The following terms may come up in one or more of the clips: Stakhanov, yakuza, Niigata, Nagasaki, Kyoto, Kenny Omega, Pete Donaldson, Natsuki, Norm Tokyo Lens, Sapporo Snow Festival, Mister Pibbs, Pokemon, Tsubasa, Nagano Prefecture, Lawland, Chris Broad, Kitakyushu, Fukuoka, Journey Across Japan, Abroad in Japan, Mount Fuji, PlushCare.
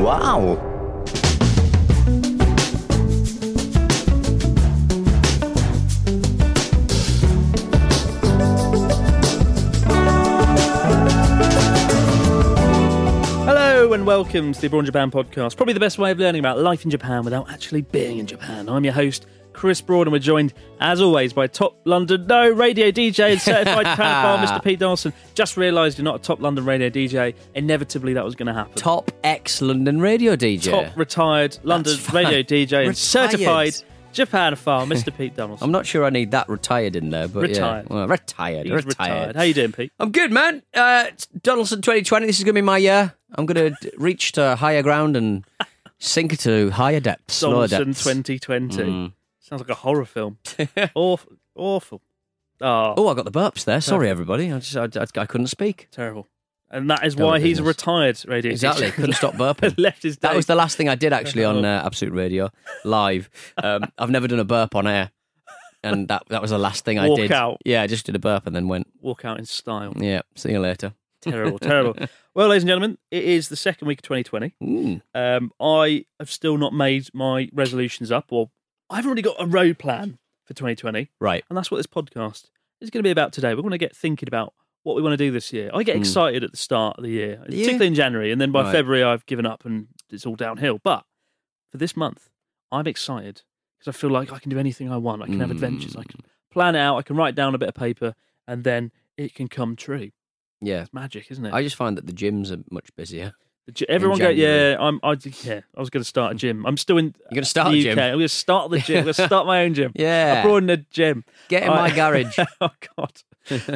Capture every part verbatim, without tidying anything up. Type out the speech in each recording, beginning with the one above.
Wow! Hello and welcome to the Abroad in Japan podcast. Probably the best way of learning about life in Japan without actually being in Japan. I'm your host, Chris Broad, and we're joined, as always, by top London no radio D J and certified Japan Mister Pete Donaldson. Just realised you're not a top London radio D J. Inevitably, that was going to happen. Top ex-London radio D J. Top retired London radio D J retired. And certified Japan Farm, Mister Pete Donaldson. I'm not sure I need that retired in there, but retired. Yeah. Well, retired. He's retired. Retired. How you doing, Pete? I'm good, man. Uh, Donaldson twenty twenty, this is going to be my year. I'm going to reach to higher ground and sink to higher depths. Donaldson depths. twenty twenty. Mm. Sounds like a horror film. Awful. Awful. Oh. oh, I got the burps there. Sorry, terrible. Everybody. I just I, I, I couldn't speak. Terrible. And that is oh, why goodness. He's a retired radio. Exactly, couldn't stop burping. Left his that was the last thing I did actually on uh, Absolute Radio live. Um, I've never done a burp on air, and that that was the last thing I Walk did. Walk out. Yeah, I just did a burp and then went. Walk out in style. Yeah, see you later. Terrible, terrible. Well, ladies and gentlemen, it is the second week of twenty twenty. Mm. Um, I have still not made my resolutions up, or I haven't really got a road plan for twenty twenty. Right, and that's what this podcast is going to be about today. We're going to get thinking about what we want to do this year. I get excited mm. at the start of the year, particularly yeah. in January, and then by right. February I've given up and it's all downhill. But for this month, I'm excited because I feel like I can do anything I want. I can mm. have adventures. I can plan it out. I can write down a bit of paper and then it can come true. Yeah. It's magic, isn't it? I just find that the gyms are much busier. Everyone go, yeah, I'm, I, yeah, I was going to start a gym. I'm still in You're going to start the a gym? U K. I'm going to start the gym. I'm going to start my own gym. Yeah. I brought in a gym. Get in I, my garage. Oh, God.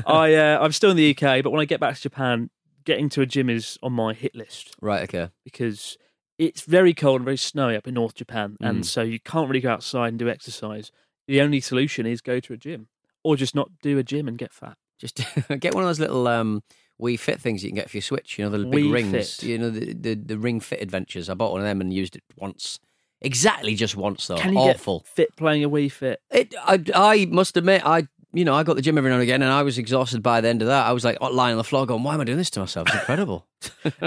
I, uh, I'm still in the U K, but when I get back to Japan, getting to a gym is on my hit list. Right, okay. Because it's very cold and very snowy up in North Japan, and mm. so you can't really go outside and do exercise. The only solution is go to a gym, or just not do a gym and get fat. Just get one of those little... Um... Wii Fit things you can get for your Switch, you know, the big Wii rings. Fit. You know, the, the, the Ring Fit adventures. I bought one of them and used it once. Exactly just once, though. Can you Awful. Get fit playing a Wii Fit? It, I, I must admit, I you know, I got the gym every now and again and I was exhausted by the end of that. I was like lying on the floor going, why am I doing this to myself? It's incredible.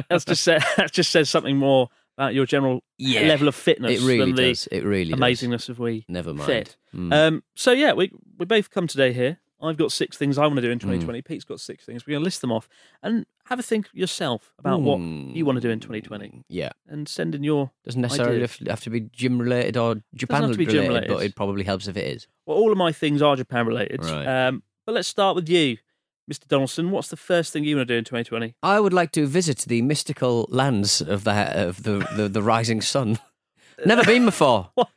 That's just said, that just says something more about your general yeah. level of fitness. It really than does. The it really amazingness does. Of Wii Never mind. Fit. Mm. Um, so, yeah, we we both come today here. I've got six things I want to do in twenty twenty. Mm. Pete's got six things. We're going to list them off and have a think yourself about mm. what you want to do in twenty twenty. Yeah. And send in your Doesn't necessarily idea. Have to be gym related or Japan related, gym related, but it probably helps if it is. Well, all of my things are Japan related. Right. Um, but let's start with you, Mister Donaldson. What's the first thing you want to do in twenty twenty? I would like to visit the mystical lands of the, of the, the, the rising sun. Never been before. What?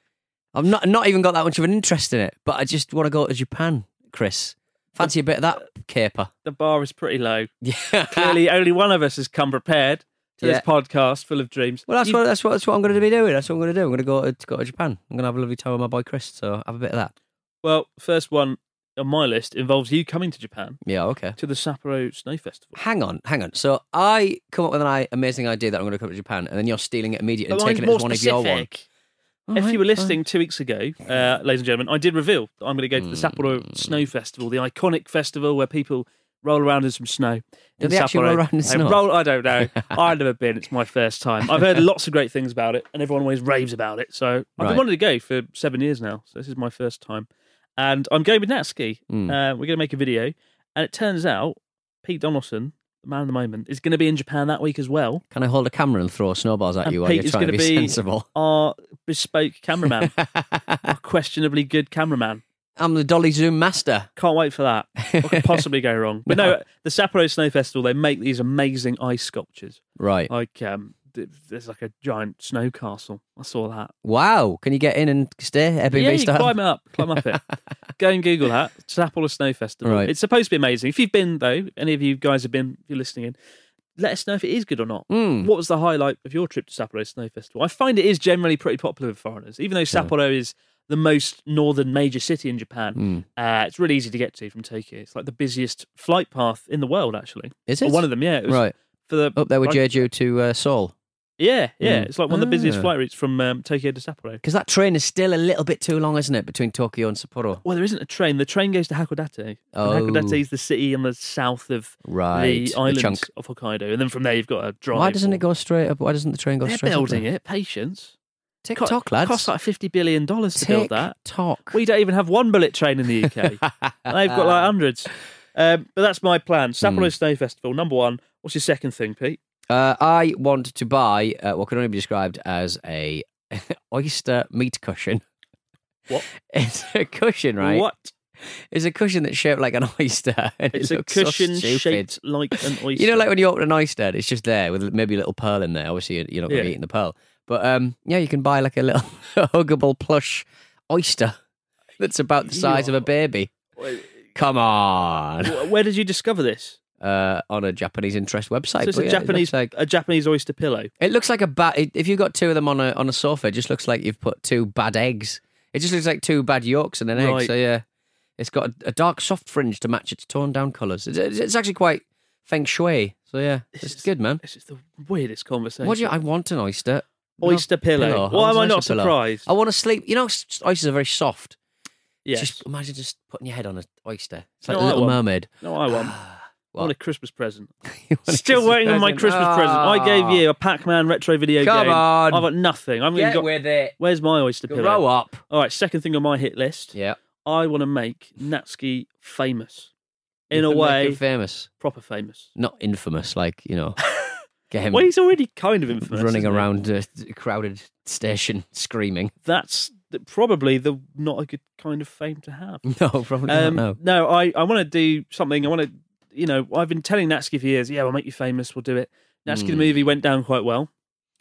I've not, not even got that much of an interest in it, but I just want to go to Japan. Chris, fancy a bit of that caper. The bar is pretty low. Yeah. Clearly, only one of us has come prepared to yeah. this podcast full of dreams. Well, that's you... what that's what that's what I'm going to be doing. That's what I'm going to do. I'm going to go to, to go to Japan. I'm going to have a lovely time with my boy Chris. So have a bit of that. Well, first one on my list involves you coming to Japan. Yeah, okay. To the Sapporo Snow Festival. Hang on, hang on. So I come up with an amazing idea that I'm going to come to Japan, and then you're stealing it immediately and oh, taking it as one specific. Of your one. All if right, you were listening right. two weeks ago, uh, ladies and gentlemen, I did reveal that I'm going to go to the Sapporo mm. Snow Festival, the iconic festival where people roll around in some snow. Do they Sapporo. Actually roll around in snow? Roll, I don't know. I've never been. It's my first time. I've heard lots of great things about it, and everyone always raves about it. So I've right. wanted to go for seven years now, so this is my first time. And I'm going with Natsuki. Mm. Uh, we're going to make a video. And it turns out Pete Donaldson, the man of the moment, is going to be in Japan that week as well. Can I hold a camera and throw snowballs at and you while Pete you're trying to be, be sensible? Our bespoke cameraman. Our questionably good cameraman. I'm the dolly zoom master. Can't wait for that. What could possibly go wrong? But no. no, the Sapporo Snow Festival, they make these amazing ice sculptures. Right. Like, um, there's like a giant snow castle. I saw that. Wow. Can you get in and stay? Airbnb yeah, you style? Climb up. Climb up it. Go and Google that. Sapporo Snow Festival. Right. It's supposed to be amazing. If you've been, though, any of you guys have been, if you're listening in, let us know if it is good or not. Mm. What was the highlight of your trip to Sapporo Snow Festival? I find it is generally pretty popular with foreigners, even though Sapporo yeah. is the most northern major city in Japan. Mm. Uh, it's really easy to get to from Tokyo. It's like the busiest flight path in the world, actually. Is it? Or one of them, yeah. It was right. For the, Up there with like, Jeju to uh, Seoul. Yeah, yeah. Mm. It's like one of the busiest oh. flight routes from um, Tokyo to Sapporo. Because that train is still a little bit too long, isn't it, between Tokyo and Sapporo? Well, there isn't a train. The train goes to Hakodate. Oh. And Hakodate is the city on the south of right. the island the of Hokkaido. And then from there you've got a drive. Why doesn't or... it go straight up? Why doesn't the train go They're straight up? They're building it. Patience. TikTok, Co- lads. It costs like fifty billion dollars to Tick build that. TikTok. We don't even have one bullet train in the U K. They've got like hundreds. Um, but that's my plan. Sapporo mm. Snow Festival, number one. What's your second thing, Pete? Uh, I want to buy uh, what can only be described as a oyster meat cushion. What? It's a cushion, right? What? It's a cushion that's shaped like an oyster. And it's it looks a cushion so shaped like an oyster. You know, like when you open an oyster, and it's just there with maybe a little pearl in there. Obviously, you're not going to be eating the pearl. But um, yeah, you can buy like a little huggable plush oyster that's about the size you of a baby. Are... Come on. Where did you discover this? Uh, on a Japanese interest website. So it's a yeah, Japanese it like, a Japanese oyster pillow. It looks like a bad... If you've got two of them on a on a sofa, it just looks like you've put two bad eggs. It just looks like two bad yolks and an right. egg. So yeah, it's got a, a dark soft fringe to match its torn down colours. It's, it's actually quite feng shui. So yeah, it's, it's just, good, man. It's just the weirdest conversation. What do you... I want an oyster. Oyster no, pillow. pillow. Why am I not surprised? Pillow. I want to sleep... You know, oysters are very soft. Yes. Just imagine just putting your head on an oyster. It's like no, the Little Mermaid. No, I want... What? I want a Christmas present. Still waiting on my Christmas oh. present. I gave you a Pac-Man retro video Come game. Come on. I've got nothing. I'm Get got... with it. Where's my oyster Grow pillow? Grow up. All right, second thing on my hit list. Yeah. I want to make Natsuki famous. In you a way. famous. Proper famous. Not infamous, like, you know. Get him well, he's already kind of infamous. Running around a crowded station screaming. That's... Probably the not a good kind of fame to have. No, probably um, not. No, no I, I want to do something. I want to, you know, I've been telling Natsuki for years, yeah, we'll make you famous, we'll do it. Natsuki mm. the movie went down quite well.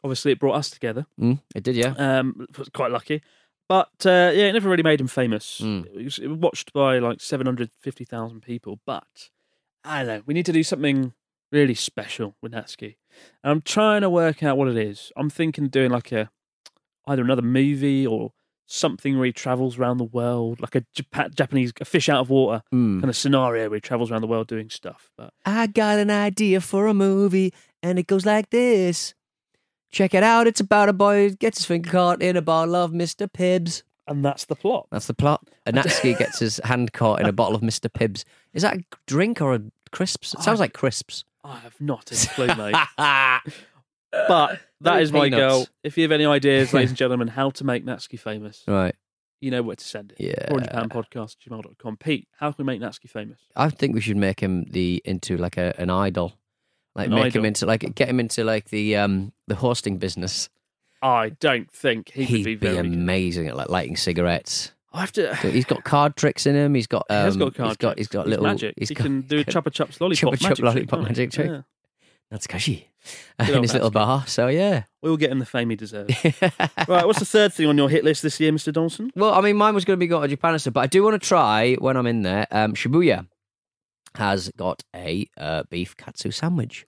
Obviously, it brought us together. Mm, it did, yeah. Um, was quite lucky. But uh, yeah, it never really made him famous. Mm. It, was, it was watched by like seven hundred fifty thousand people. But I don't know, we need to do something really special with Natsuki. And I'm trying to work out what it is. I'm thinking doing like a either another movie or something where he travels around the world, like a Jap- Japanese a fish out of water mm. kind of scenario where he travels around the world doing stuff. But I got an idea for a movie, and it goes like this. Check it out. It's about a boy who gets his finger caught in a bottle of Mister Pibbs. And that's the plot. That's the plot. And Natsuki gets his hand caught in a bottle of Mister Pibbs. Is that a drink or a crisps? It sounds I, like crisps. I have not a clue, mate. But... That is my goal. If you have any ideas, ladies and gentlemen, how to make Natsuki famous, right? You know where to send it. Yeah. orange japan podcast at gmail dot com. Pete, how can we make Natsuki famous? I think we should make him the into like a, an idol, like an make idol. him into like get him into like the um the hosting business. I don't think he he'd would be, be amazing good. at like lighting cigarettes. I have to. He's got card tricks in him. He's got. Um, he has got card he's got, tricks. He's got little he's magic. He's he got, can do a chopper chups lollipop chupa magic lollipop trick. Magic trick. Yeah. Natsukashi in his little bar, so yeah. We'll get him the fame he deserves. Right, what's the third thing on your hit list this year, Mister Donaldson? Well, I mean, mine was going to be got a Japanista, but I do want to try, when I'm in there, um, Shibuya has got a uh, beef katsu sandwich.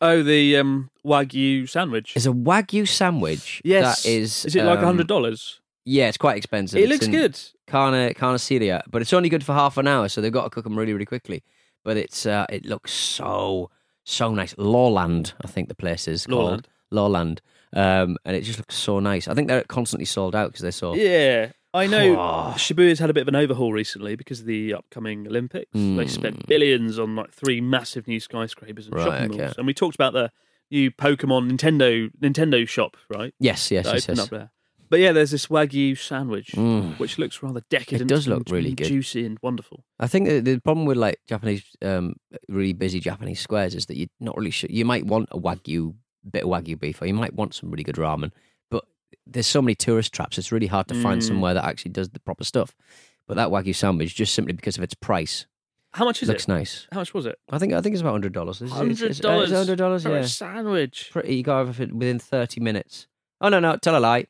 Oh, the um, Wagyu sandwich. It's a Wagyu sandwich. Yes. That is, is it like um, one hundred dollars? Yeah, it's quite expensive. It looks good. Kana, Kanazawa, but it's only good for half an hour, so they've got to cook them really, really quickly. But it's uh, it looks so... So nice. Lawland, I think the place is Lawland. called. Lawland. Um, and it just looks so nice. I think they're constantly sold out because they're so... Yeah. I know oh. Shibuya's had a bit of an overhaul recently because of the upcoming Olympics. Mm. They spent billions on like three massive new skyscrapers and right, shopping okay. malls. And we talked about the new Pokemon Nintendo Nintendo shop, right? Yes, yes, that yes. yes. Up there. But yeah, there's this Wagyu sandwich, mm. which looks rather decadent. It does look and really good. Juicy and wonderful. I think the, the problem with like Japanese, um, really busy Japanese squares is that you're not really sure. You might want a Wagyu, bit of Wagyu beef, or you might want some really good ramen. But there's so many tourist traps, it's really hard to mm. find somewhere that actually does the proper stuff. But that Wagyu sandwich, just simply because of its price. How much is looks it? Looks nice. How much was it? I think I think it's about one hundred dollars. one hundred dollars? It's, it's, uh, it's one hundred dollars, for yeah. a sandwich. Pretty, you got everything within thirty minutes. Oh, no, no, tell a lie.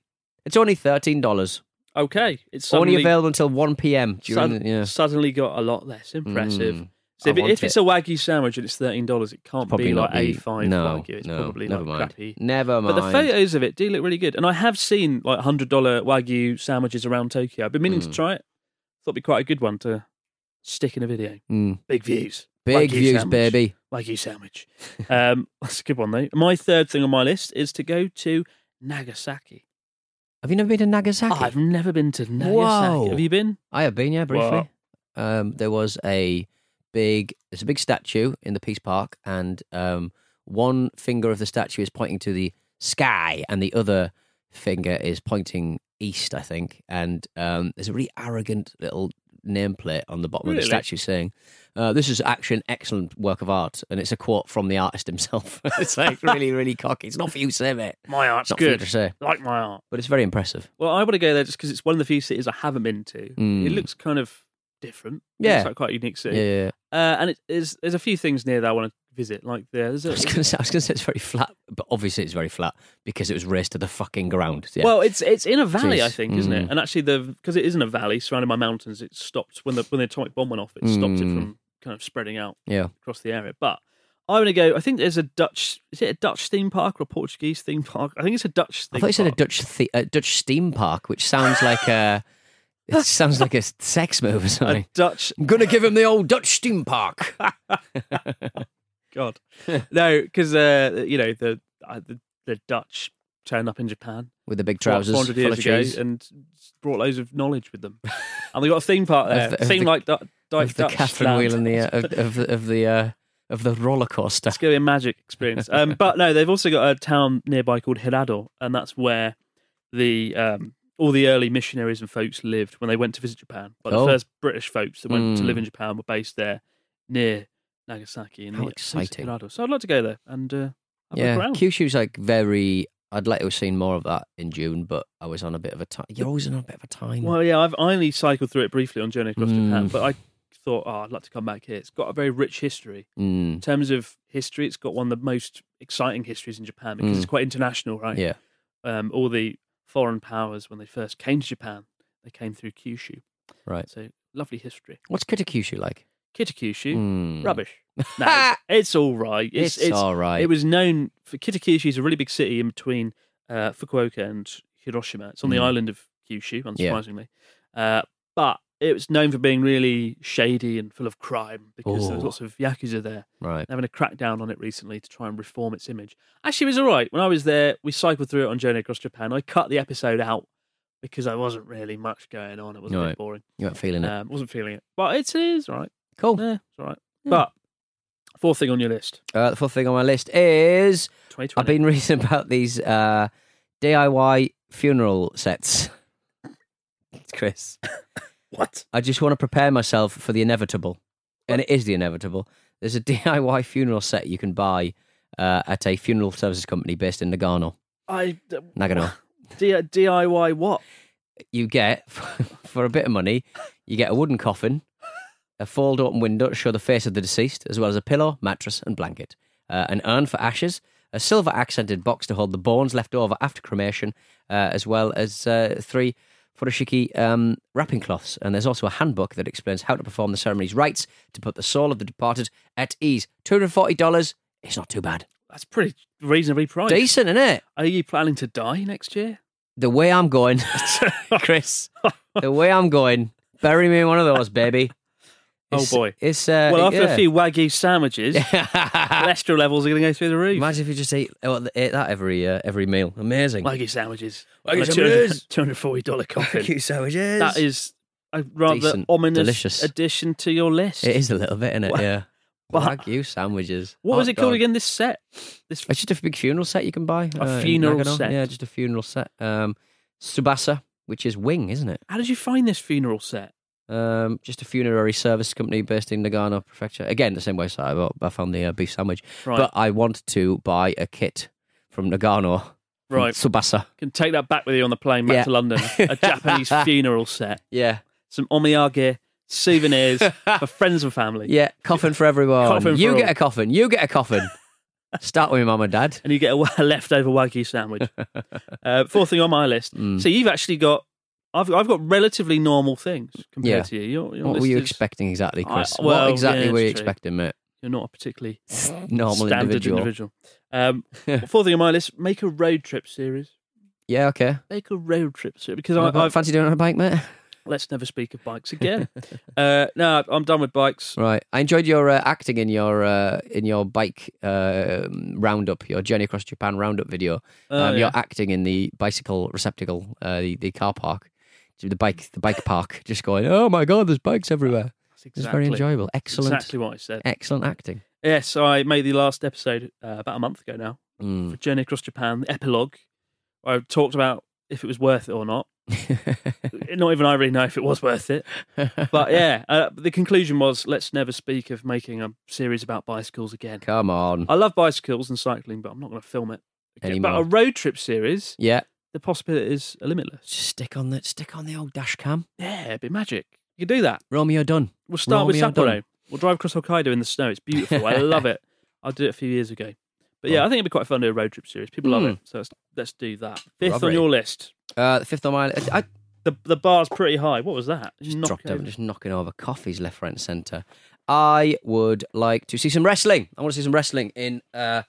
It's only thirteen dollars. Okay. It's suddenly, only available until one p.m. During, sud- yeah. Suddenly got a lot less impressive. Mm. So if, it, if it. it's a Wagyu sandwich and it's thirteen dollars, it can't be like A five no, Wagyu. It's no, probably never like mind. crappy. Never mind. But the photos of it do look really good. And I have seen like one hundred dollars Wagyu sandwiches around Tokyo. I've been meaning mm. to try it. Thought it'd be quite a good one to stick in a video. Mm. Big views. Big Wagyu views, sandwich. baby. Wagyu sandwich. um, that's a good one, though. My third thing on my list is to go to Nagasaki. Have you never been to Nagasaki? Oh, I've never been to Nagasaki. Whoa. Have you been? I have been, yeah, briefly. Um, there was a big, there's a big statue in the Peace Park, and um, one finger of the statue is pointing to the sky, and the other finger is pointing east, I think. And um, there's a really arrogant little nameplate on the bottom really? of the statue saying, uh, this is actually an excellent work of art, and it's a quote from the artist himself. It's like really, really cocky. It's not for you, say, mate. My art's not good. For you to say. Like my art. But it's very impressive. Well, I want to go there just because it's one of the few cities I haven't been to. Mm. It looks kind of different. Yeah. It's like quite a unique city. Yeah, yeah, yeah. Uh, and it is, there's a few things near that I want to visit. Like there's a, I was going to say it's very flat, but obviously it's very flat because it was raced to the fucking ground. Yeah. Well, it's it's in a valley, Jeez. I think, isn't mm. it? And actually, the because it isn't a valley surrounded by mountains, it stopped when the when the atomic bomb went off. It mm. stopped it from kind of spreading out yeah. across the area. But I want to go. I think there's a Dutch. Is it a Dutch theme park or a Portuguese theme park? I think it's a Dutch. Theme I thought you said a Dutch the, a Dutch steam park, which sounds like a. It sounds like a sex move or something. A Dutch. I'm going to give him the old Dutch steam park. God. No, because, uh, you know, the, uh, the the Dutch turned up in Japan. With the big trousers. four hundred years ago and brought loads of knowledge with them. And they got a theme park there. Of, of theme the, like du- Dutch. The Catherine Wheel and the, uh, of, of, of the... Uh, Of the roller coaster. It's going to be a magic experience. Um, but no, they've also got a town nearby called Hirado, and that's where the... Um, all the early missionaries and folks lived when they went to visit Japan. But like oh. the first British folks that went mm. to live in Japan were based there near Nagasaki. In How the, exciting. So I'd like to go there and uh, have yeah. a look around. Kyushu's like very... I'd like to have seen more of that in June, but I was on a bit of a time... You're always on a bit of a time. Well, yeah, I've only cycled through it briefly on Journey Across mm. Japan, but I thought, oh, I'd like to come back here. It's got a very rich history. Mm. In terms of history, it's got one of the most exciting histories in Japan because mm. it's quite international, right? Yeah. Um, all the... foreign powers, when they first came to Japan, they came through Kyushu. Right. So, lovely history. What's Kitakyushu like? Kitakyushu? Mm. Rubbish. No, it's all right. It's, it's, it's all right. It was known... for Kitakyushu is a really big city in between uh, Fukuoka and Hiroshima. It's on mm. the island of Kyushu, unsurprisingly. Yeah. Uh, but it was known for being really shady and full of crime because there's lots of yakuza there. Right. Having a crackdown on it recently to try and reform its image. Actually, it was all right. When I was there, we cycled through it on Journey Across Japan. I cut the episode out because there wasn't really much going on. It wasn't right. really boring. You weren't feeling um, it. wasn't feeling it. But it is all right. Cool. Yeah, it's all right. Yeah. But fourth thing on your list. Uh, the fourth thing on my list is... twenty twenty I've been reading about these uh, D I Y funeral sets. It's Chris. What? I just want to prepare myself for the inevitable. What? And it is the inevitable. There's a D I Y funeral set you can buy uh, at a funeral services company based in Nagano. I... Uh, Nagano. D- DIY what? You get, for, for a bit of money, you get a wooden coffin, a fold-open window to show the face of the deceased, as well as a pillow, mattress and blanket, uh, an urn for ashes, a silver-accented box to hold the bones left over after cremation, uh, as well as uh, three... furoshiki um, wrapping cloths, and there's also a handbook that explains how to perform the ceremony's rites to put the soul of the departed at ease. two hundred forty dollars It's not too bad. That's pretty reasonably priced. Decent, isn't it? Are you planning to die next year? The way I'm going, Chris. The way I'm going, bury me in one of those, baby. It's, oh boy! It's uh, well after yeah. a few Wagyu sandwiches, cholesterol levels are going to go through the roof. Imagine if you just eat, well, ate that every uh, every meal. Amazing Wagyu sandwiches. Wagyu sandwiches. Two hundred forty dollar coffin. Wagyu sandwiches. That is a rather Decent, ominous delicious. addition to your list. It is a little bit, isn't it? What? Yeah. What? Wagyu sandwiches. What oh, was it God. called again? This set. This. It's just a big funeral set you can buy. A uh, funeral set. Yeah, just a funeral set. Um, Tsubasa, which is wing, isn't it? How did you find this funeral set? Um, just a funerary service company based in Nagano Prefecture. Again, the same way I, I found the uh, beef sandwich. Right. But I want to buy a kit from Nagano, from right. Tsubasa. Can take that back with you on the plane back yeah. to London. A Japanese funeral set. Yeah. Some omiyage, souvenirs for friends and family. Yeah, coffin for everyone. Coffin for you all. Get a coffin. You get a coffin. Start with your mum and dad. And you get a, a leftover Wagyu sandwich. uh, fourth thing on my list. Mm. So you've actually got I've I've got relatively normal things compared yeah. to you. Your, your what were you is... expecting exactly, Chris? I, well, what exactly yeah, were you true. expecting, mate? You're not a particularly normal individual. individual. Um, fourth thing on my list: make a road trip series. Yeah, okay. Make a road trip series because what I I've... fancy doing it on a bike, mate. Let's never speak of bikes again. uh, no, I'm done with bikes. Right. I enjoyed your uh, acting in your uh, in your bike uh, roundup, your Journey Across Japan roundup video. Uh, um, yeah. You're acting in the bicycle receptacle, uh, the, the car park, the bike the bike park, just going, oh my God, there's bikes everywhere. That's exactly, it's very enjoyable. Excellent. Exactly what I said. Excellent acting. Yes, yeah, so I made the last episode uh, about a month ago now mm. for Journey Across Japan, the epilogue. I talked about if it was worth it or not. Not even I really know if it was worth it, but yeah, uh, the conclusion was let's never speak of making a series about bicycles again. Come on, I love bicycles and cycling, but I'm not going to film it again. Anymore. But a road trip series, yeah, the possibilities are limitless. Just stick on the stick on the old dash cam. Yeah, it'd be magic. You can do that. Romeo done. We'll start Romeo with Sapporo. Done. We'll drive across Hokkaido in the snow. It's beautiful. I love it. I did it a few years ago, but yeah, I think it'd be quite fun to do a road trip series. People mm. love it, so let's, let's do that. Fifth Robbery. on your list. Uh, fifth on my list. I, The the bar's pretty high. What was that? Just Knock dropped over. over, just knocking over coffees left, right, and centre. I would like to see some wrestling. I want to see some wrestling in uh,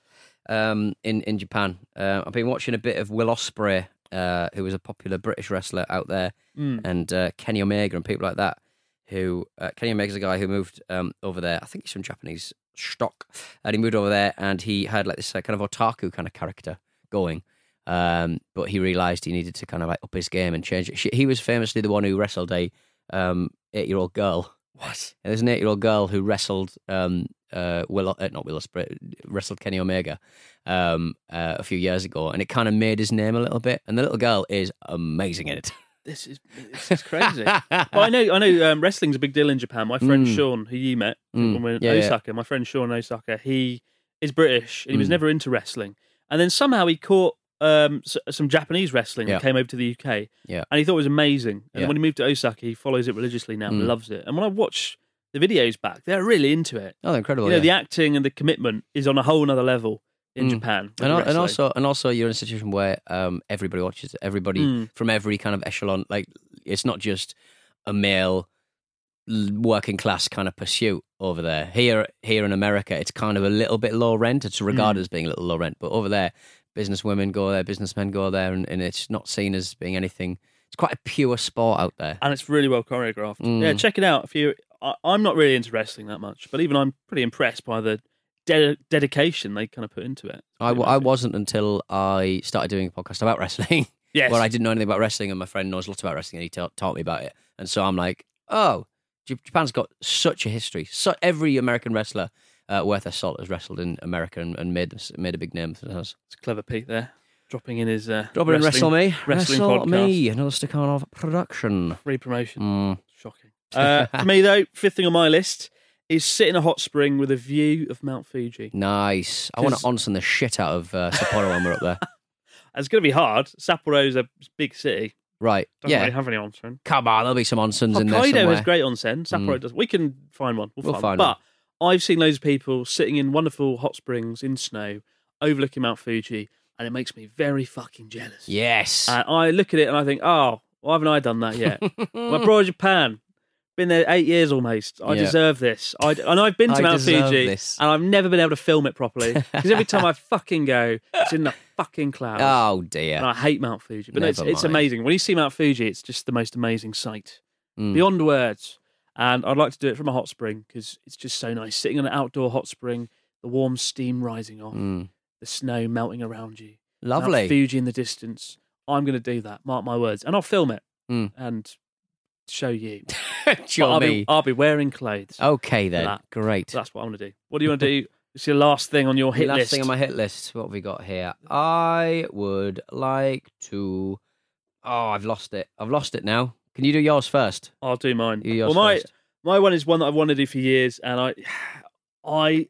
um, in in Japan. Uh, I've been watching a bit of Will Ospreay, uh, who was a popular British wrestler out there, mm. and uh, Kenny Omega and people like that. Who uh, Kenny Omega's a guy who moved um, over there. I think he's from Japanese stock, and he moved over there, and he had like this uh, kind of otaku kind of character going. Um, but he realised he needed to kind of like up his game and change it. She, he was famously the one who wrestled a um, eight-year-old girl. What? And there's an eight-year-old girl who wrestled um, uh, Will, uh, not Will Ospreay, wrestled Kenny Omega um, uh, a few years ago, and it kind of made his name a little bit. And the little girl is amazing in it. This is this is crazy. Well, I know I know um, wrestling's a big deal in Japan. My friend mm. Sean, who you met mm. when we were in yeah, Osaka, yeah. my friend Sean in Osaka, he is British and he mm. was never into wrestling, and then somehow he caught. Um, so, some Japanese wrestling yeah. that came over to the U K yeah. and he thought it was amazing, and yeah. when he moved to Osaka he follows it religiously now mm. and loves it, and when I watch the videos back they're really into it. Oh, incredible. You know, yeah. the acting and the commitment is on a whole another level in mm. Japan, and, and also and also you're in a situation where um, everybody watches it, everybody mm. from every kind of echelon. Like it's not just a male working class kind of pursuit over there. Here here in America it's kind of a little bit low rent, it's regarded mm. as being a little low rent, but over there businesswomen go there, businessmen go there, and, and it's not seen as being anything. It's quite a pure sport out there. And it's really well choreographed. Mm. Yeah, check it out. If you, I, I'm not really into wrestling that much, but even I'm pretty impressed by the de- dedication they kind of put into it. I, I wasn't until I started doing a podcast about wrestling. Yes. Where I didn't know anything about wrestling, and my friend knows lots about wrestling, and he ta- taught me about it. And so I'm like, oh, Japan's got such a history. So every American wrestler... Uh, worth their salt has wrestled in America and, and made made a big name for us. It's clever, Pete. There, dropping in his uh, dropping in wrestle me, wrestling wrestle podcast. me, another Stakhanov production, free promotion. Mm. Shocking. Uh, for me though, fifth thing on my list is sit in a hot spring with a view of Mount Fuji. Nice. I want to onsen the shit out of uh, Sapporo when we're up there. It's going to be hard. Sapporo's a big city. Right. Don't yeah. really have any onsen. Come on, there'll be some onsens Hokkaido in there somewhere. Hokkaido has great onsen. Sapporo mm. does. We can find one. We'll, we'll find, find one. But I've seen loads of people sitting in wonderful hot springs in snow, overlooking Mount Fuji, and it makes me very fucking jealous. Yes. And I look at it and I think, oh, why haven't I done that yet? Well, abroad in Japan, been there eight years almost. I yeah. deserve this. I, and I've been to Mount Fuji, this. and I've never been able to film it properly, because every time I fucking go, it's in the fucking clouds. Oh, dear. And I hate Mount Fuji. But no, it's, it's amazing. When you see Mount Fuji, it's just the most amazing sight. Mm. Beyond words. And I'd like to do it from a hot spring because it's just so nice. Sitting on an outdoor hot spring, the warm steam rising off, mm. the snow melting around you. Lovely. Mount Fuji in the distance. I'm going to do that. Mark my words. And I'll film it mm. and show you. show I'll me. Be, I'll be wearing clothes. Okay, then. That. Great. That's what I'm going to do. What do you want to do? It's your last thing on your hit last list. Last thing on my hit list. What have we got here? I would like to... Oh, I've lost it. I've lost it now. Can you do yours first? I'll do mine. Do yours well, my first. my one is one that I've wanted to do for years, and I, I,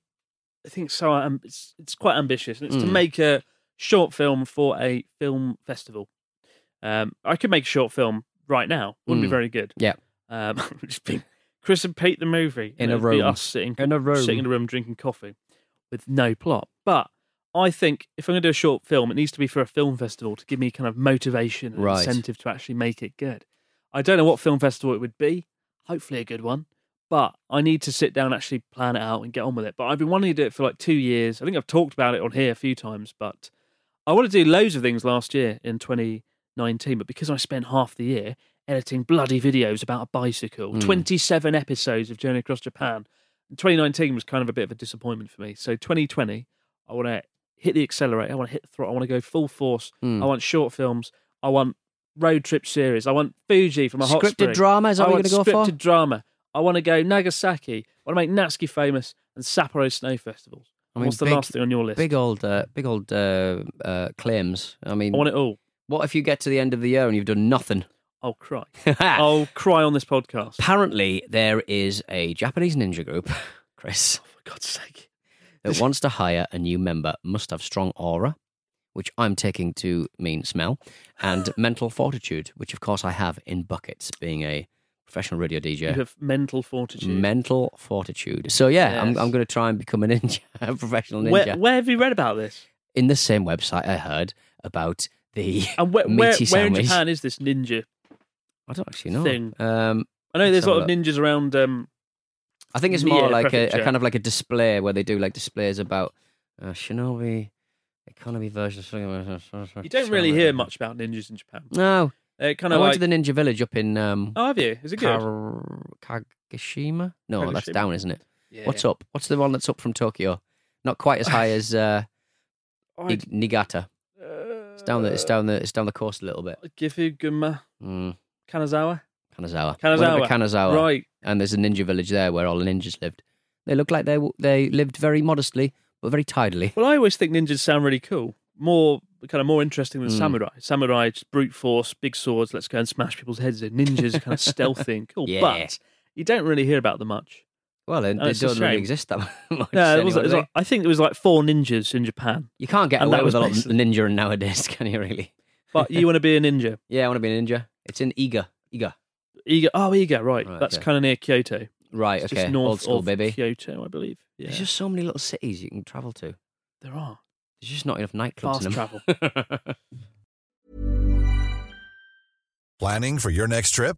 think so. I, it's it's quite ambitious, and it's mm. to make a short film for a film festival. Um, I could make a short film right now. Wouldn't mm. be very good. Yeah. Um, just be Chris and Pete the movie in a room. Be us sitting in a room, sitting in a room drinking coffee with no plot. But I think if I'm going to do a short film, it needs to be for a film festival to give me kind of motivation and right. incentive to actually make it good. I don't know what film festival it would be. Hopefully a good one. But I need to sit down and actually plan it out and get on with it. But I've been wanting to do it for like two years. I think I've talked about it on here a few times, but I wanted to do loads of things last year in twenty nineteen. But because I spent half the year editing bloody videos about a bicycle, mm. twenty-seven episodes of Journey Across Japan, twenty nineteen was kind of a bit of a disappointment for me. So twenty twenty, I want to hit the accelerator. I want to hit the throttle. I want to go full force. Mm. I want short films. I want road trip series. I want Fuji from a hot spring. Scripted drama is that what we're going to go for? Scripted drama. I want to go Nagasaki. I want to make Natsuki famous and Sapporo Snow Festivals. I mean, What's the big, last thing on your list? Big old, uh, big old uh, uh, claims. I mean, I want it all. What if you get to the end of the year and you've done nothing? I'll cry. I'll cry on this podcast. Apparently, there is a Japanese ninja group, Chris. Oh, for God's sake. That wants to hire a new member. Must have strong aura, which I'm taking to mean smell, and mental fortitude, which of course I have in buckets, being a professional radio D J. You have mental fortitude. Mental fortitude. So yeah, yes. I'm, I'm going to try and become a ninja, a professional ninja. Where, where have you read about this? In the same website I heard about the and where, meaty where, sandwich. Where in Japan is this ninja? I don't actually know. Thing. Um, I know there's a lot of ninjas around. Um, I think it's more like a, a kind of like a display where they do like displays about uh, shinobi economy version of something. You don't really hear much about ninjas in Japan. No. Uh, kind of I went like... to the ninja village up in. Um, oh, have you? Is it Kar- good? Kagashima? No, Kagashima. That's down, isn't it? Yeah. What's up? What's the one that's up from Tokyo? Not quite as high as uh, I'd... Niigata. Uh, it's down the. It's down the. It's down the coast a little bit. Gifuguma. Mm. Kanazawa. Kanazawa. Kanazawa. Kanazawa. Right. And there's a ninja village there where all the ninjas lived. They look like they they lived very modestly but very tidily. Well, I always think ninjas sound really cool. More kind of more interesting than mm. samurai. Samurai, just brute force, big swords. Let's go and smash people's heads in. Ninjas, kind of stealthy and cool. Yeah. But you don't really hear about them much. Well, they, they don't really exist that much. No, it was, anyway. it was like, I think there was like four ninjas in Japan. You can't get away with a lot of ninja nowadays, can you? Really? But you want to be a ninja? Yeah, I want to be a ninja. It's in Iga. Iga. Iga. Oh, Iga. Right. right That's okay. Kind of near Kyoto. Right. It's okay. Just north Old school, of baby. Kyoto, I believe. Yeah. There's just so many little cities you can travel to. There are. There's just not enough nightclubs in them. Travel. Planning for your next trip?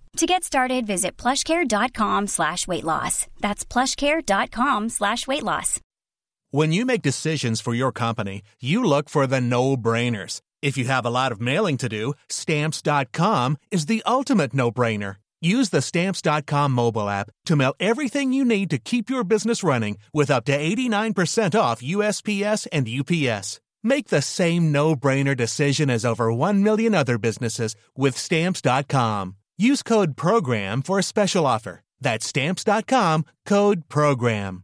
To get started, visit plushcare.com slash weight loss. That's plushcare.com slash weight loss. When you make decisions for your company, you look for the no-brainers. If you have a lot of mailing to do, Stamps dot com is the ultimate no-brainer. Use the Stamps dot com mobile app to mail everything you need to keep your business running with up to eighty-nine percent off U S P S and U P S. Make the same no-brainer decision as over one million other businesses with Stamps dot com. Use code PROGRAM for a special offer. That's Stamps dot com, code PROGRAM.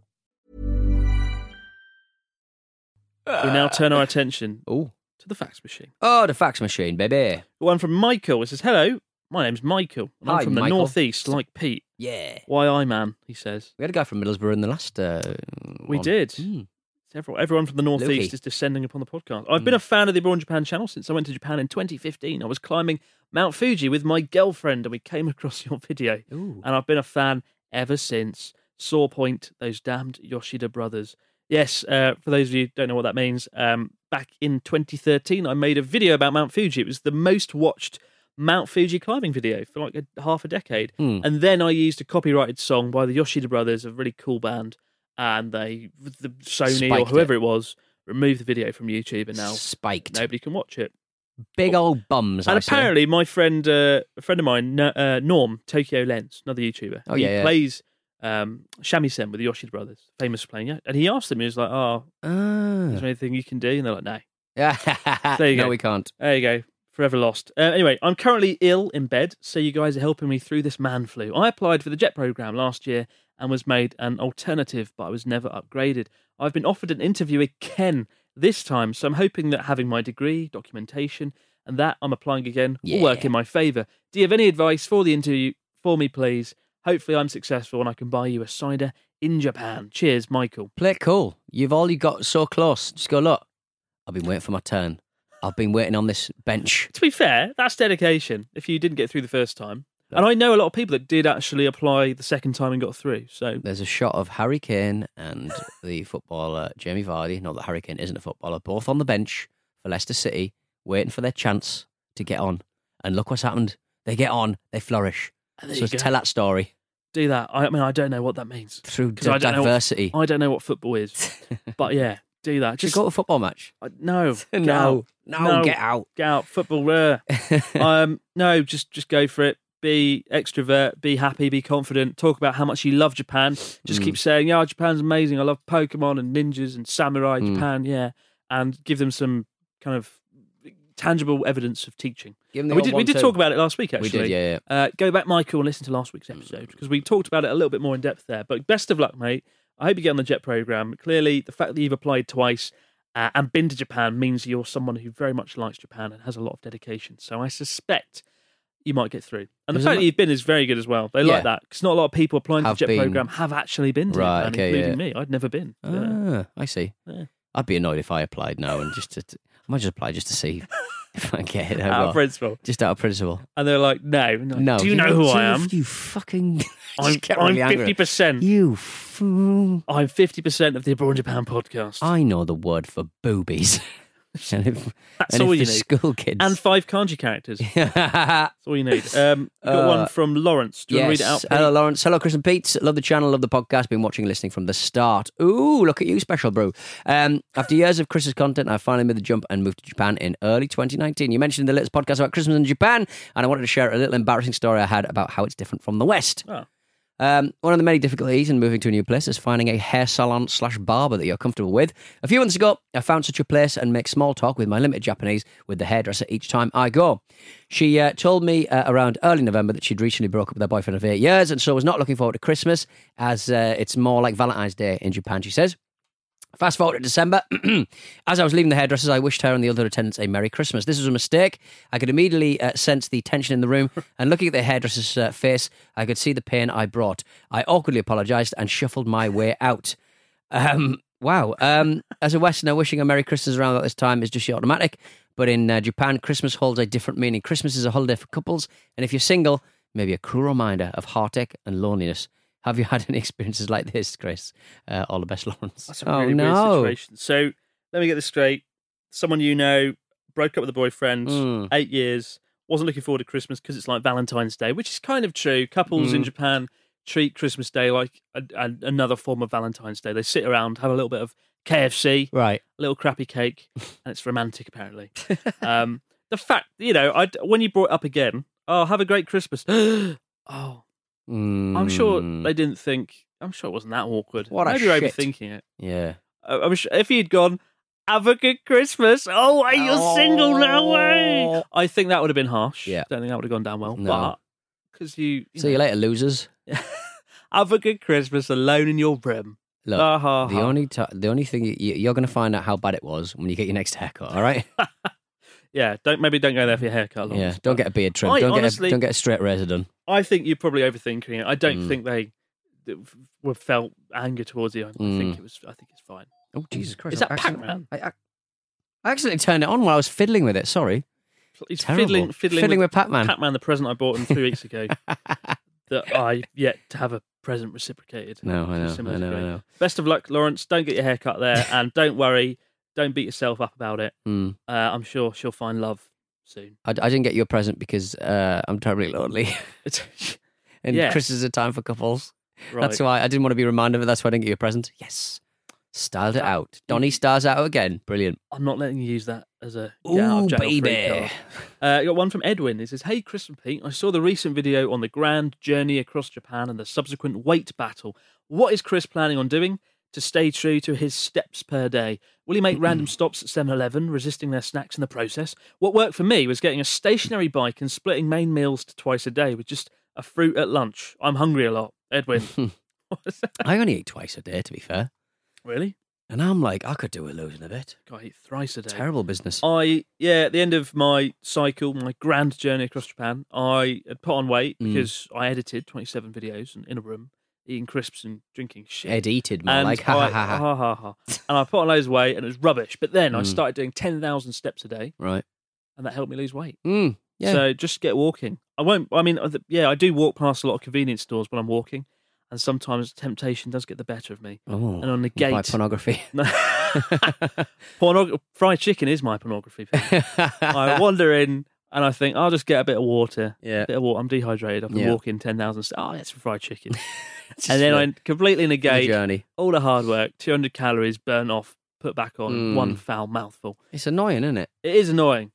We now turn our attention Ooh. to the fax machine. Oh, the fax machine, baby. The one from Michael. It says, hello. My name's Michael. And Hi, I'm from the Michael. Northeast, like Pete. Yeah. Why I man, he says. We had a guy from Middlesbrough in the last uh, We one. did. Mm. Several. Everyone from the Northeast Lucky. is descending upon the podcast. I've mm. been a fan of the Abroad in Japan channel since I went to Japan in twenty fifteen. I was climbing Mount Fuji with my girlfriend and we came across your video. Ooh. And I've been a fan ever since. Sore point, those damned Yoshida Brothers. Yes, uh, for those of you who don't know what that means, um, back in twenty thirteen, I made a video about Mount Fuji. It was the most watched Mount Fuji climbing video for like a, half a decade. Mm. And then I used a copyrighted song by the Yoshida Brothers, a really cool band, and they, the Sony Spiked or whoever it. it was, removed the video from YouTube, and now Spiked. Nobody can watch it. Big old bums. And I apparently, say. my friend, uh, a friend of mine, uh, Norm, Tokyo Lens, another YouTuber, oh, he yeah, yeah. plays um, shamisen with the Yoshida Brothers, famous playing it. And he asked them, he was like, "Oh, uh. is there anything you can do?" And they're like, "No." there you go. No, we can't. There you go. Forever lost. Uh, anyway, I'm currently ill in bed, so you guys are helping me through this man flu. I applied for the JET Program last year and was made an alternative, but I was never upgraded. I've been offered an interview again this time, so I'm hoping that having my degree, documentation, and that I'm applying again yeah. will work in my favour. Do you have any advice for the interview for me, please? Hopefully I'm successful and I can buy you a cider in Japan. Cheers, Michael. Play it cool. You've all you got so close. Just go, "Look, I've been waiting for my turn. I've been waiting on this bench." To be fair, that's dedication if you didn't get through the first time. No. And I know a lot of people that did actually apply the second time and got through. So there's a shot of Harry Kane and the footballer Jamie Vardy, not that Harry Kane isn't a footballer, both on the bench for Leicester City, waiting for their chance to get on. And look what's happened. They get on, they flourish. So to tell that story. Do that. I mean, I don't know what that means. Through d- I diversity. What, I don't know what football is. But yeah. Do that. Just Should go to a football match. Uh, no, no, no, no, get out, get out. Football, rare. um, no, just just go for it. Be extrovert. Be happy. Be confident. Talk about how much you love Japan. Just mm. keep saying, "Yeah, Japan's amazing. I love Pokemon and ninjas and samurai. Mm. Japan, yeah." And give them some kind of tangible evidence of teaching. Give them the we did. We did two. talk about it last week. Actually, we did. Yeah, yeah. Uh, go back, Michael, and listen to last week's episode because we talked about it a little bit more in depth there. But best of luck, mate. I hope you get on the JET Program. Clearly, the fact that you've applied twice uh, and been to Japan means you're someone who very much likes Japan and has a lot of dedication. So I suspect you might get through. And the Isn't fact that... that you've been is very good as well. They yeah. like that. Because not a lot of people applying have to the JET been... Program have actually been to right, Japan, okay, including yeah. me. I'd never been. Ah, yeah. I see. Yeah. I'd be annoyed if I applied now and just to... to... I might just apply just to see if I get it. Out of principle. Just out of principle. And they're like, no. Like, no. Do you know who I am? You fucking... I'm, I'm really fifty percent. You fool. I'm fifty percent of the Abroad in Japan podcast. I know the word for boobies. and if, That's and all if you need. School kids. And five kanji characters. That's all you need. Um, got uh, one from Lawrence. Do you yes. want to read it out, Pete? Hello, Lawrence. Hello, Chris and Pete. Love the channel, love the podcast. Been watching and listening from the start. Ooh, look at you, special bro. Um, after years of Chris's content, I finally made the jump and moved to Japan in early twenty nineteen. You mentioned in the latest podcast about Christmas in Japan, and I wanted to share a little embarrassing story I had about how it's different from the West. Oh. Um, one of the many difficulties in moving to a new place is finding a hair salon slash barber that you're comfortable with. A few months ago, I found such a place and make small talk with my limited Japanese with the hairdresser each time I go. She uh, told me uh, around early November that she'd recently broke up with her boyfriend of eight years and so was not looking forward to Christmas as uh, it's more like Valentine's Day in Japan, she says. Fast forward to December. As I was leaving the hairdressers, I wished her and the other attendants a Merry Christmas. This was a mistake. I could immediately uh, sense the tension in the room, and looking at the hairdresser's uh, face, I could see the pain I brought. I awkwardly apologised and shuffled my way out. Um, wow. Um, as a Westerner, wishing a Merry Christmas around at this time is just automatic, but in uh, Japan, Christmas holds a different meaning. Christmas is a holiday for couples, and if you're single, maybe a cruel reminder of heartache and loneliness. Have you had any experiences like this, Chris? Uh, all the best, Lawrence. That's a really oh, no. weird situation. So let me get this straight. Someone you know broke up with a boyfriend, mm. eight years, wasn't looking forward to Christmas because it's like Valentine's Day, which is kind of true. Couples mm. in Japan treat Christmas Day like a, a, another form of Valentine's Day. They sit around, have a little bit of K F C, right? A little crappy cake, and it's romantic, apparently. um, the fact, you know, I, when you brought it up again, oh, have a great Christmas. oh, Mm. I'm sure they didn't think. I'm sure it wasn't that awkward. What a Maybe shit. Maybe you're overthinking it. Yeah. Uh, I'm sure if you'd gone, "Have a good Christmas. Oh, are you oh. single now?" Way? I think that would have been harsh. Yeah. Don't think that would have gone down well. No. But because you, you see know. you later, losers. Have a good Christmas alone in your room. Look, uh, ha, ha. the only t- the only thing you, you're going to find out how bad it was when you get your next haircut. All right. Yeah, don't maybe don't go there for your haircut. Long yeah, don't get a beard trim. I, don't honestly, get a, don't get a straight razor done. I think you're probably overthinking it. I don't mm. think they were felt anger towards you. I mm. think it was. I think it's fine. Oh Jesus Christ! Is that Pac-Man? I, I, I accidentally turned it on while I was fiddling with it. Sorry, it's fiddling, fiddling, fiddling with, with Pac-Man. Pac-Man, the present I bought him three weeks ago that I yet to have a present reciprocated. No, I know, I know, I know. Best of luck, Lawrence. Don't get your hair cut there, and don't worry. Don't beat yourself up about it. Mm. Uh, I'm sure she'll find love soon. I, I didn't get your present because uh, I'm terribly lonely. And yeah. Chris is a time for couples. Right. That's why I didn't want to be reminded of it. That's why I didn't get you a present. Yes. Styled it out. Donnie stars out again. Brilliant. I'm not letting you use that as a Ooh, baby. Uh, I got one from Edwin. He says, hey, Chris and Pete, I saw the recent video on the grand journey across Japan and the subsequent weight battle. What is Chris planning on doing to stay true to his steps per day? Will he make random stops at seven eleven, resisting their snacks in the process? What worked for me was getting a stationary bike and splitting main meals to twice a day with just a fruit at lunch. I'm hungry a lot. Edwin. I only eat twice a day, to be fair. Really? And I'm like, I could do with losing a bit. I eat thrice a day. Terrible business. I, yeah, at the end of my cycle, my grand journey across Japan, I had put on weight mm. because I edited twenty-seven videos in, in a room, eating crisps and drinking shit. Ed-eated, man. Like, ha, I, ha, ha, ha. ha, ha, ha. And I put on loads of weight and it was rubbish. But then mm. I started doing ten thousand steps a day. Right. And that helped me lose weight. Mm. Yeah. So just get walking. I won't, I mean, yeah, I do walk past a lot of convenience stores when I'm walking. And sometimes temptation does get the better of me. Oh, and on the gate, by pornography. Pornog- fried chicken is my pornography. I wander in and I think I'll just get a bit of water. Yeah, a bit of water. I'm dehydrated. I've been yeah. walking ten thousand steps. Oh, that's fried chicken. And then I completely negate the all the hard work. Two hundred calories burn off, put back on. Mm. One foul mouthful. It's annoying, isn't it? It is annoying.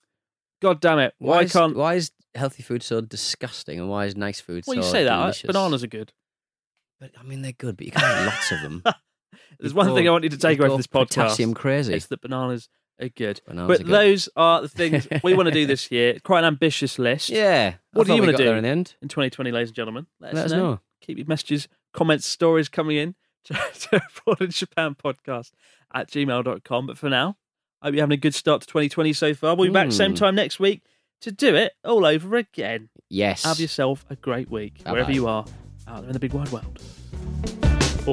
God damn it! Why, why is, can't? Why is healthy food so disgusting? And why is nice food well, so? Well, you say delicious? That. Bananas are good. But, I mean, they're good, but you can't have lots of them. There's one go, thing I want you to take you away from this podcast. Potassium crazy. It's that bananas are good. Bananas but are good. Those are the things we want to do this year. Quite an ambitious list. Yeah. What do you want to do in, the end. in twenty twenty, ladies and gentlemen? Let, Let us, us know. know. Keep your messages, comments, stories coming in to, to Abroad in Japan podcast at gmail dot com. But for now, I hope you're having a good start to twenty twenty so far. We'll be mm. back same time next week to do it all over again. Yes. Have yourself a great week, bye wherever bye. you are. Out there in the big wide world. Oh.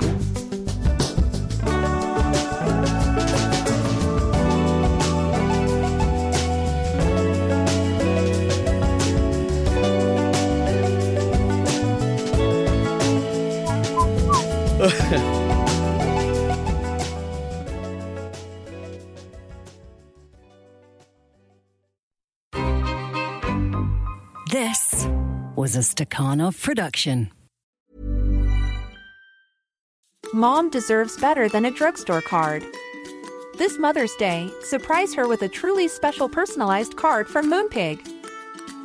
This was a Stakhanov production. Mom deserves better than a drugstore card. This Mother's Day, surprise her with a truly special personalized card from Moonpig.